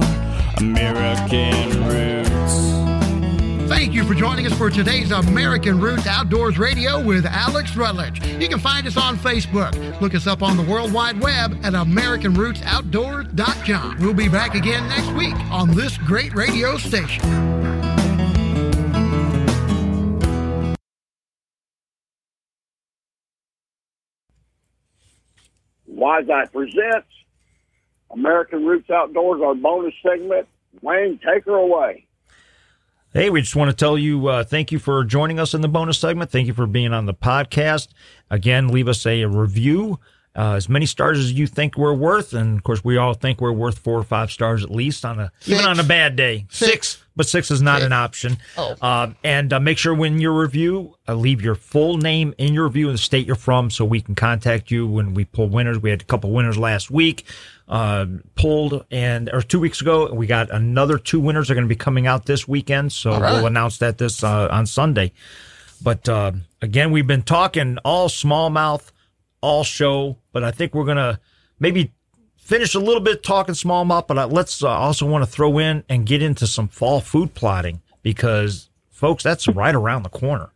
American Roots. Thank you for joining us for today's American Roots Outdoors Radio with Alex Rutledge. You can find us on Facebook. Look us up on the World Wide Web at American Roots Outdoors dot com. We'll be back again next week on this great radio station. Wise Eye presents American Roots Outdoors, our bonus segment. Wayne, take her away. Hey, we just want to tell you uh, thank you for joining us in the bonus segment. Thank you for being on the podcast. Again, leave us a, a review, uh, as many stars as you think we're worth. And, of course, we all think we're worth four or five stars at least, on a six. Even on a bad day. Six. six but six is not six. An option. Oh. Uh, and uh, make sure when you review, uh, leave your full name in your review and the state you're from so we can contact you when we pull winners. We had a couple winners last week uh, pulled, and or two weeks ago. We got another two winners that are going to be coming out this weekend, so right. We'll announce that this uh, on Sunday. But, uh, again, we've been talking all smallmouth, all show, but I think we're going to maybe – finish a little bit talking smallmouth, but let's uh, also want to throw in and get into some fall food plotting because, folks, that's right around the corner.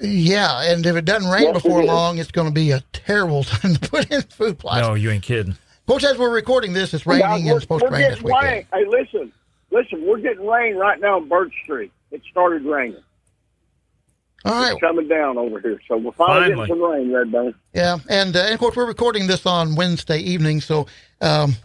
Yeah, and if it doesn't rain yes, before it long, it's going to be a terrible time to put in food plotting. No, you ain't kidding. Folks, as we're recording this, it's raining yeah, and it's supposed to rain this weekend. Rain. Hey, listen, listen, we're getting rain right now in Birch Tree. It started raining. All right. It's coming down over here, so we're finally, finally. getting some rain, Redbone. Yeah, and, uh, and, of course, we're recording this on Wednesday evening, so, um,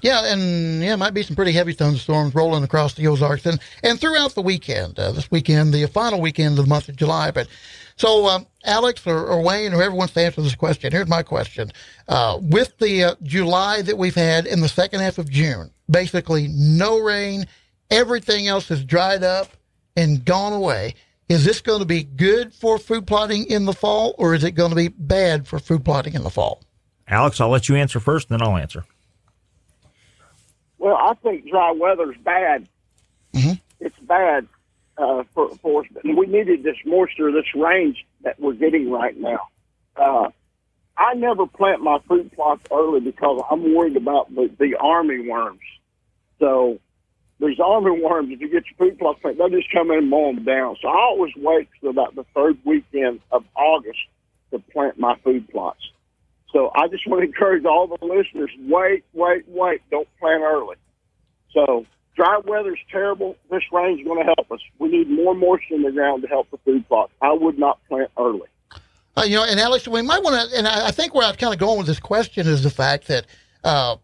yeah, and, yeah, might be some pretty heavy thunderstorms rolling across the Ozarks and, and throughout the weekend, uh, this weekend, the final weekend of the month of July. But so, um, Alex or, or Wayne, whoever wants to answer this question, here's my question. Uh, with the uh, July that we've had in the second half of June, basically no rain, everything else is dried up and gone away. Is this going to be good for food plotting in the fall, or is it going to be bad for food plotting in the fall? Alex, I'll let you answer first, and then I'll answer. Well, I think dry weather's bad. Mm-hmm. It's bad uh, for, for us. We needed this moisture, this rain that we're getting right now. Uh, I never plant my food plots early because I'm worried about the, the army worms. So... There's army worms. If you get your food plots, they'll just come in and mow them down. So I always wait till about the third weekend of August to plant my food plots. So I just want to encourage all the listeners, wait, wait, wait. Don't plant early. So dry weather's terrible. This rain's going to help us. We need more moisture in the ground to help the food plots. I would not plant early. Uh, you know, and Alex, we might want to, and I think where I was kind of going with this question is the fact that uh,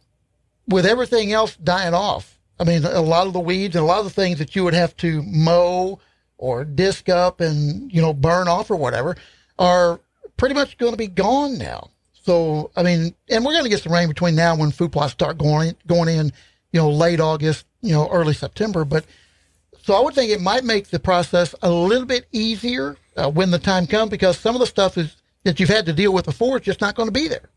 with everything else dying off, I mean, a lot of the weeds and a lot of the things that you would have to mow or disc up and, you know, burn off or whatever are pretty much going to be gone now. So, I mean, and we're going to get some rain between now and when food plots start going, going in, you know, late August, you know, early September. But so I would think it might make the process a little bit easier uh, when the time comes because some of the stuff is, that you've had to deal with before is just not going to be there.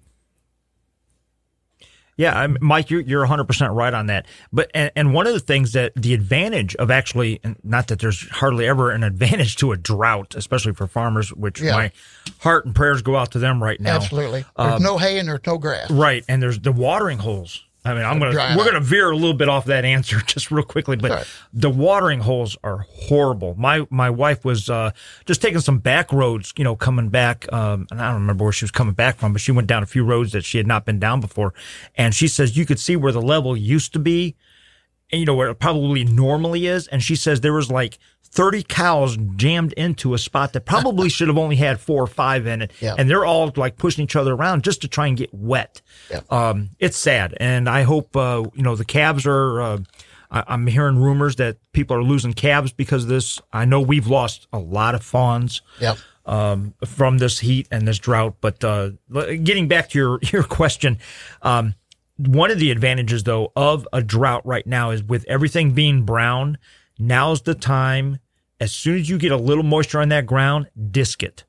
Yeah, Mike, you're you're one hundred percent right on that. But and, and one of the things that the advantage of actually, not that there's hardly ever an advantage to a drought, especially for farmers, which yeah. my heart and prayers go out to them right now. Absolutely, there's um, no hay and there's no grass. Right, and there's the watering holes. I mean, I'm gonna we're gonna veer a little bit off that answer just real quickly, but right. The watering holes are horrible. My my wife was uh, just taking some back roads, you know, coming back, um, and I don't remember where she was coming back from, but she went down a few roads that she had not been down before, and she says you could see where the level used to be, and you know where it probably normally is. And she says there was like thirty cows jammed into a spot that probably should have only had four or five in it. Yeah. And they're all like pushing each other around just to try and get wet. Yeah. Um, it's sad. And I hope, uh, you know, the calves are, uh, I- I'm hearing rumors that people are losing calves because of this. I know we've lost a lot of fawns. Yeah. Um, from this heat and this drought. But uh, getting back to your, your question, um, one of the advantages, though, of a drought right now is with everything being brown, now's the time. As soon as you get a little moisture on that ground, disk it.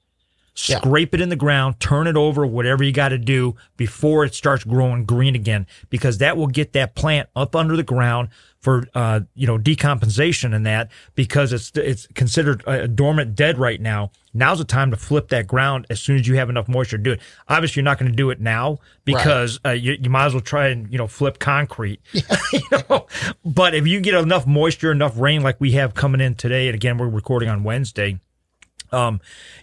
Scrape yeah. it in the ground, turn it over, whatever you got to do before it starts growing green again, because that will get that plant up under the ground for, uh, you know, decompensation and that, because it's it's considered uh, dormant dead right now. Now's the time to flip that ground as soon as you have enough moisture to do it. Obviously, you're not going to do it now because right. uh, you, you might as well try and, you know, flip concrete. Yeah. you know? But if you get enough moisture, enough rain like we have coming in today, and again, we're recording on Wednesday, um,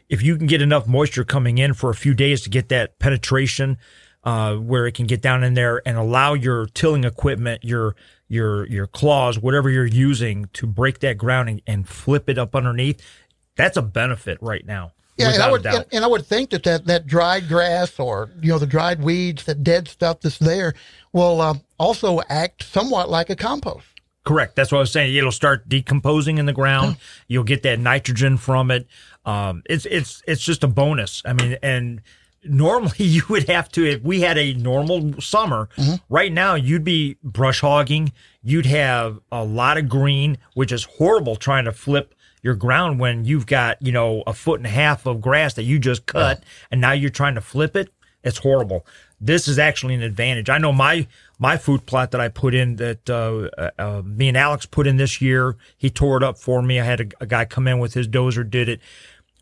if you can get enough moisture coming in for a few days to get that penetration uh, where it can get down in there and allow your tilling equipment, your your your claws, whatever you're using to break that ground and, and flip it up underneath, that's a benefit right now. Yeah, and I would and, and I would think that, that that dried grass or, you know, the dried weeds, that dead stuff that's there will uh, also act somewhat like a compost. Correct. That's what I was saying. It'll start decomposing in the ground. You'll get that nitrogen from it. Um, it's it's it's just a bonus. I mean, and normally you would have to, if we had a normal summer, mm-hmm. right now you'd be brush hogging. You'd have a lot of green, which is horrible trying to flip your ground when you've got, you know, a foot and a half of grass that you just cut, yeah. and now you're trying to flip it. It's horrible. This is actually an advantage. I know my my food plot that I put in, that uh, uh, me and Alex put in this year, he tore it up for me. I had a, a guy come in with his dozer, did it.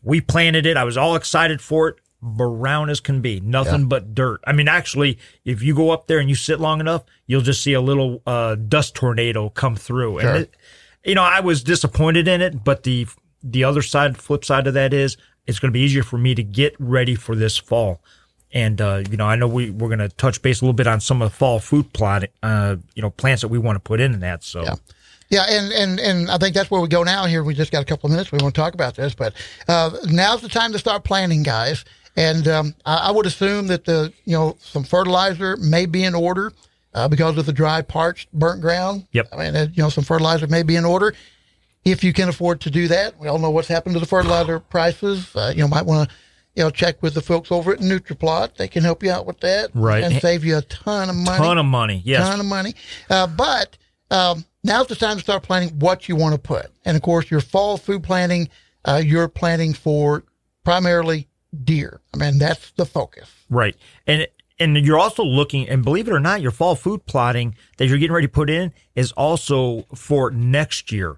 We planted it. I was all excited for it. Brown as can be, nothing yeah. but dirt. I mean, actually, if you go up there and you sit long enough, you'll just see a little uh, dust tornado come through. Sure. And it, you know, I was disappointed in it, but the the other side, flip side of that is it's going to be easier for me to get ready for this fall. And, uh, you know, I know we, we're going to touch base a little bit on some of the fall food plot, uh, you know, plants that we want to put in and that. So, yeah, yeah and, and, and I think that's where we go now here. We just got a couple of minutes. We want to talk about this, but uh, now's the time to start planting, guys. And um, I, I would assume that, the you know, some fertilizer may be in order uh, because of the dry, parched, burnt ground. Yep. I mean, uh, you know, some fertilizer may be in order. If you can afford to do that, we all know what's happened to the fertilizer prices. Uh, you know, might want to. You know, check with the folks over at NutriPlot. They can help you out with that. Right. And save you a ton of money. Ton of money, yes. Ton of money. Uh, but um, now's the time to start planning what you want to put. And, of course, your fall food planting, uh, you're planting for primarily deer. I mean, that's the focus. Right. And and you're also looking, and believe it or not, your fall food plotting that you're getting ready to put in is also for next year.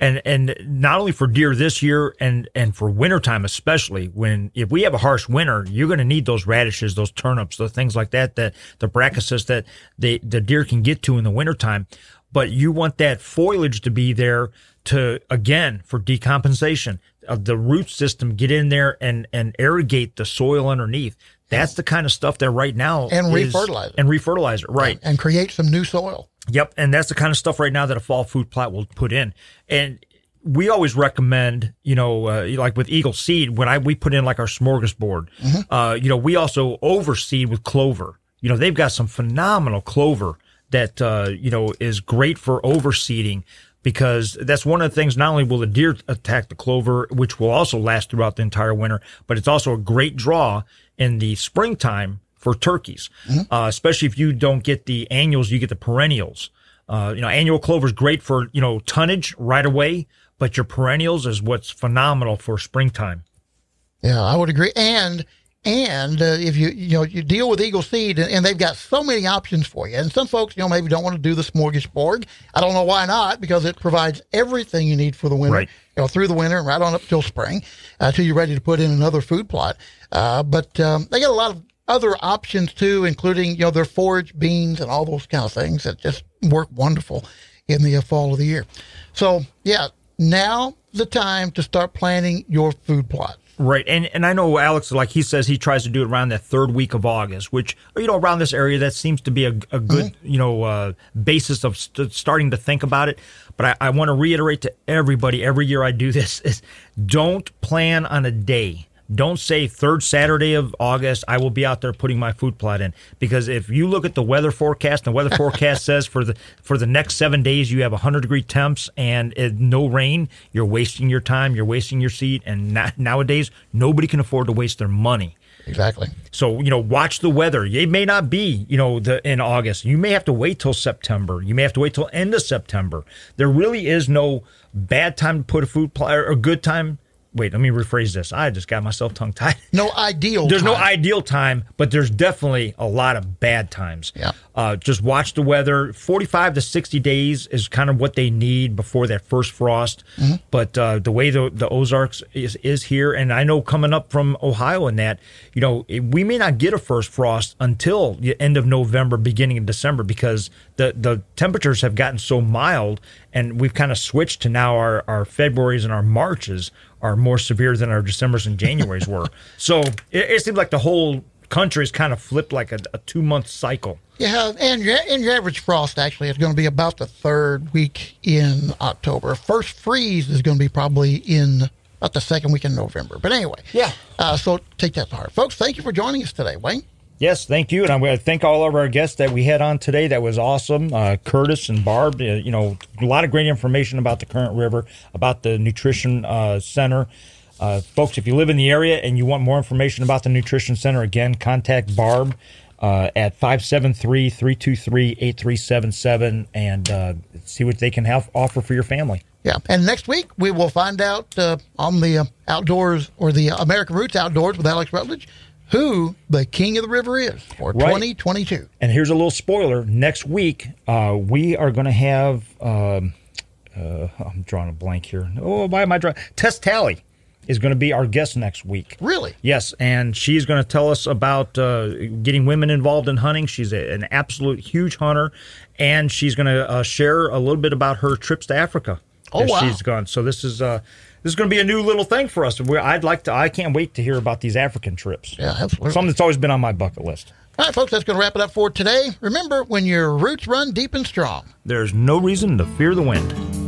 And and not only for deer this year and, and for wintertime especially, when if we have a harsh winter, you're going to need those radishes, those turnips, those things like that, that the brassicas that they, the deer can get to in the wintertime. But you want that foliage to be there to, again, for decompensation. Uh, the root system get in there and, and irrigate the soil underneath. That's the kind of stuff that right now and is, refertilize it. And refertilize it, right. And, and create some new soil. Yep, and that's the kind of stuff right now that a fall food plot will put in. And we always recommend, you know, uh, like with Eagle Seed, when I we put in like our smorgasbord, mm-hmm. uh, you know, we also overseed with clover. You know, they've got some phenomenal clover that, uh, you know, is great for overseeding, because that's one of the things. Not only will the deer attack the clover, which will also last throughout the entire winter, but it's also a great draw in the springtime for turkeys, mm-hmm. uh, especially if you don't get the annuals, you get the perennials. Uh, you know, annual clover is great for, you know, tonnage right away, but your perennials is what's phenomenal for springtime. Yeah, I would agree. And and uh, if you you know you deal with Eagle Seed, and, and they've got so many options for you. And some folks, you know, maybe don't want to do the smorgasbord. I don't know why not, because it provides everything you need for the winter, right. you know, through the winter and right on up till spring, uh, till you're ready to put in another food plot. Uh, but um, they got a lot of other options too, including, you know, their forage beans and all those kind of things that just work wonderful in the fall of the year. So yeah, now the time to start planning your food plots. Right. And and I know Alex, like he says, he tries to do it around that third week of August, which, you know, around this area, that seems to be a, a good, mm-hmm. you know, uh, basis of st- starting to think about it. But I, I want to reiterate to everybody, every year I do this, is don't plan on a day. Don't say third Saturday of August, I will be out there putting my food plot in. Because if you look at the weather forecast, the weather forecast says for the for the next seven days you have one hundred degree temps and uh, no rain, you're wasting your time, you're wasting your seed. And not, nowadays, nobody can afford to waste their money. Exactly. So, you know, watch the weather. It may not be, you know, the, in August. You may have to wait till September. You may have to wait till end of September. There really is no bad time to put a food plot or a good time. Wait, let me rephrase this. I just got myself tongue-tied. No ideal there's time. There's no ideal time, but there's definitely a lot of bad times. Yeah. Uh, just watch the weather. forty-five to sixty days is kind of what they need before that first frost. Mm-hmm. But uh, the way the, the Ozarks is, is here, and I know coming up from Ohio and that, you know, it, we may not get a first frost until the end of November, beginning of December, because the, the temperatures have gotten so mild, and we've kind of switched to now our, our Februaries and our Marches are more severe than our Decembers and Januaries were. So it, it seems like the whole country is kind of flipped like a, a two-month cycle. Yeah, and your, and your average frost actually is going to be about the third week in October. First freeze is going to be probably in about the second week in November. But anyway, yeah. Uh, so take that to heart. Folks, thank you for joining us today, Wayne. Yes, thank you. And I'm going to thank all of our guests that we had on today. That was awesome. Uh, Curtis and Barb, uh, you know, a lot of great information about the Current River, about the Nutrition uh, Center. Uh, folks, if you live in the area and you want more information about the Nutrition Center, again, contact Barb uh, at five seven three, three two three, eight three seven seven and uh, see what they can have, offer for your family. Yeah, and next week we will find out uh, on the uh, outdoors or the uh, American Roots Outdoors with Alex Rutledge who the King of the River is for right. twenty twenty-two. And here's a little spoiler. Next week, uh, we are going to have, um, uh, I'm drawing a blank here. Oh, why am I drawing? Tess Talley is going to be our guest next week. Really? Yes, and she's going to tell us about uh, getting women involved in hunting. She's a, an absolute huge hunter, and she's going to uh, share a little bit about her trips to Africa. Oh, wow. She's gone. So this is... Uh, This is going to be a new little thing for us. I'd like to. I can't wait to hear about these African trips. Yeah, absolutely. Something that's always been on my bucket list. All right, folks, that's going to wrap it up for today. Remember, when your roots run deep and strong, there's no reason to fear the wind.